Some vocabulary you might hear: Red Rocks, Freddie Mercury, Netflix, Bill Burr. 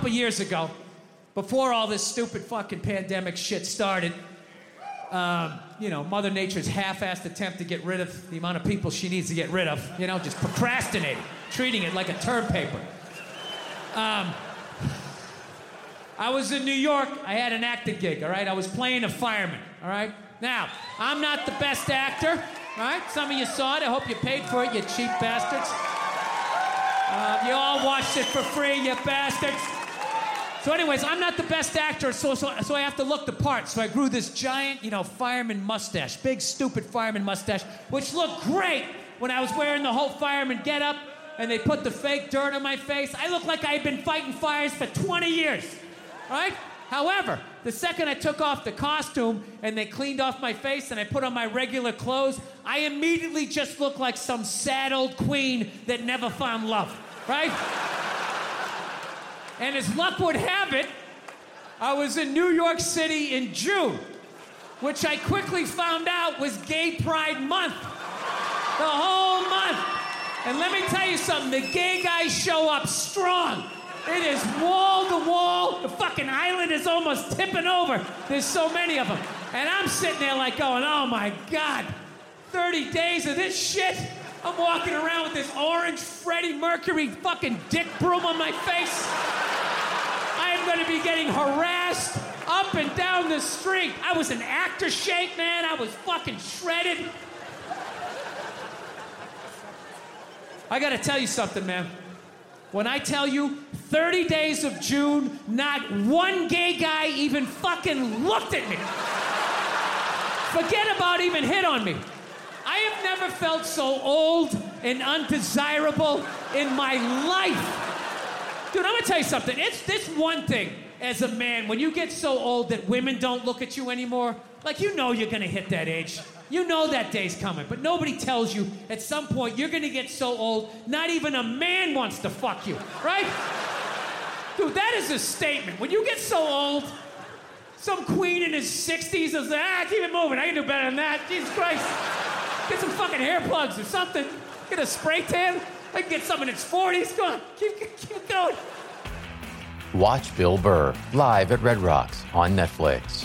couple years ago, before all this stupid fucking pandemic shit started, Mother Nature's half-assed attempt to get rid of the amount of people she needs to get rid of, just procrastinating, treating it like a term paper. I was in New York. I had an acting gig, all right? I was playing a fireman, all right? Now, I'm not the best actor, all right? Some of you saw it. I hope you paid for it, you cheap bastards. You all watched it for free, you bastards. So anyways, I'm not the best actor, so I have to look the part. So I grew this giant, fireman mustache, big, stupid fireman mustache, which looked great when I was wearing the whole fireman getup, and they put the fake dirt on my face. I looked like I had been fighting fires for 20 years, right? However, the second I took off the costume and they cleaned off my face and I put on my regular clothes, I immediately just looked like some sad old queen that never found love, right? And as luck would have it, I was in New York City in June, which I quickly found out was Gay Pride Month, the whole month. And let me tell you something, the gay guys show up strong. It is wall to wall. The fucking island is almost tipping over. There's so many of them. And I'm sitting there like going, oh my God, 30 days of this shit? I'm walking around with this orange Freddie Mercury fucking dick broom on my face. I am gonna be getting harassed up and down the street. I was in actor shape, man. I was fucking shredded. I gotta tell you something, man. When I tell you 30 days of June, not one gay guy even fucking looked at me. Forget about even hit on me. I have never felt so old and undesirable in my life. Dude, I'm gonna tell you something. It's this one thing as a man, when you get so old that women don't look at you anymore, you're gonna hit that age. You know that day's coming, but nobody tells you at some point you're gonna get so old, not even a man wants to fuck you, right? Dude, that is a statement. When you get so old, some queen in his 60s is like, keep it moving, I can do better than that, Jesus Christ. Get some fucking hair plugs or something. Get a spray tan, I can get someone in his 40s, go on, keep going. Watch Bill Burr, live at Red Rocks on Netflix.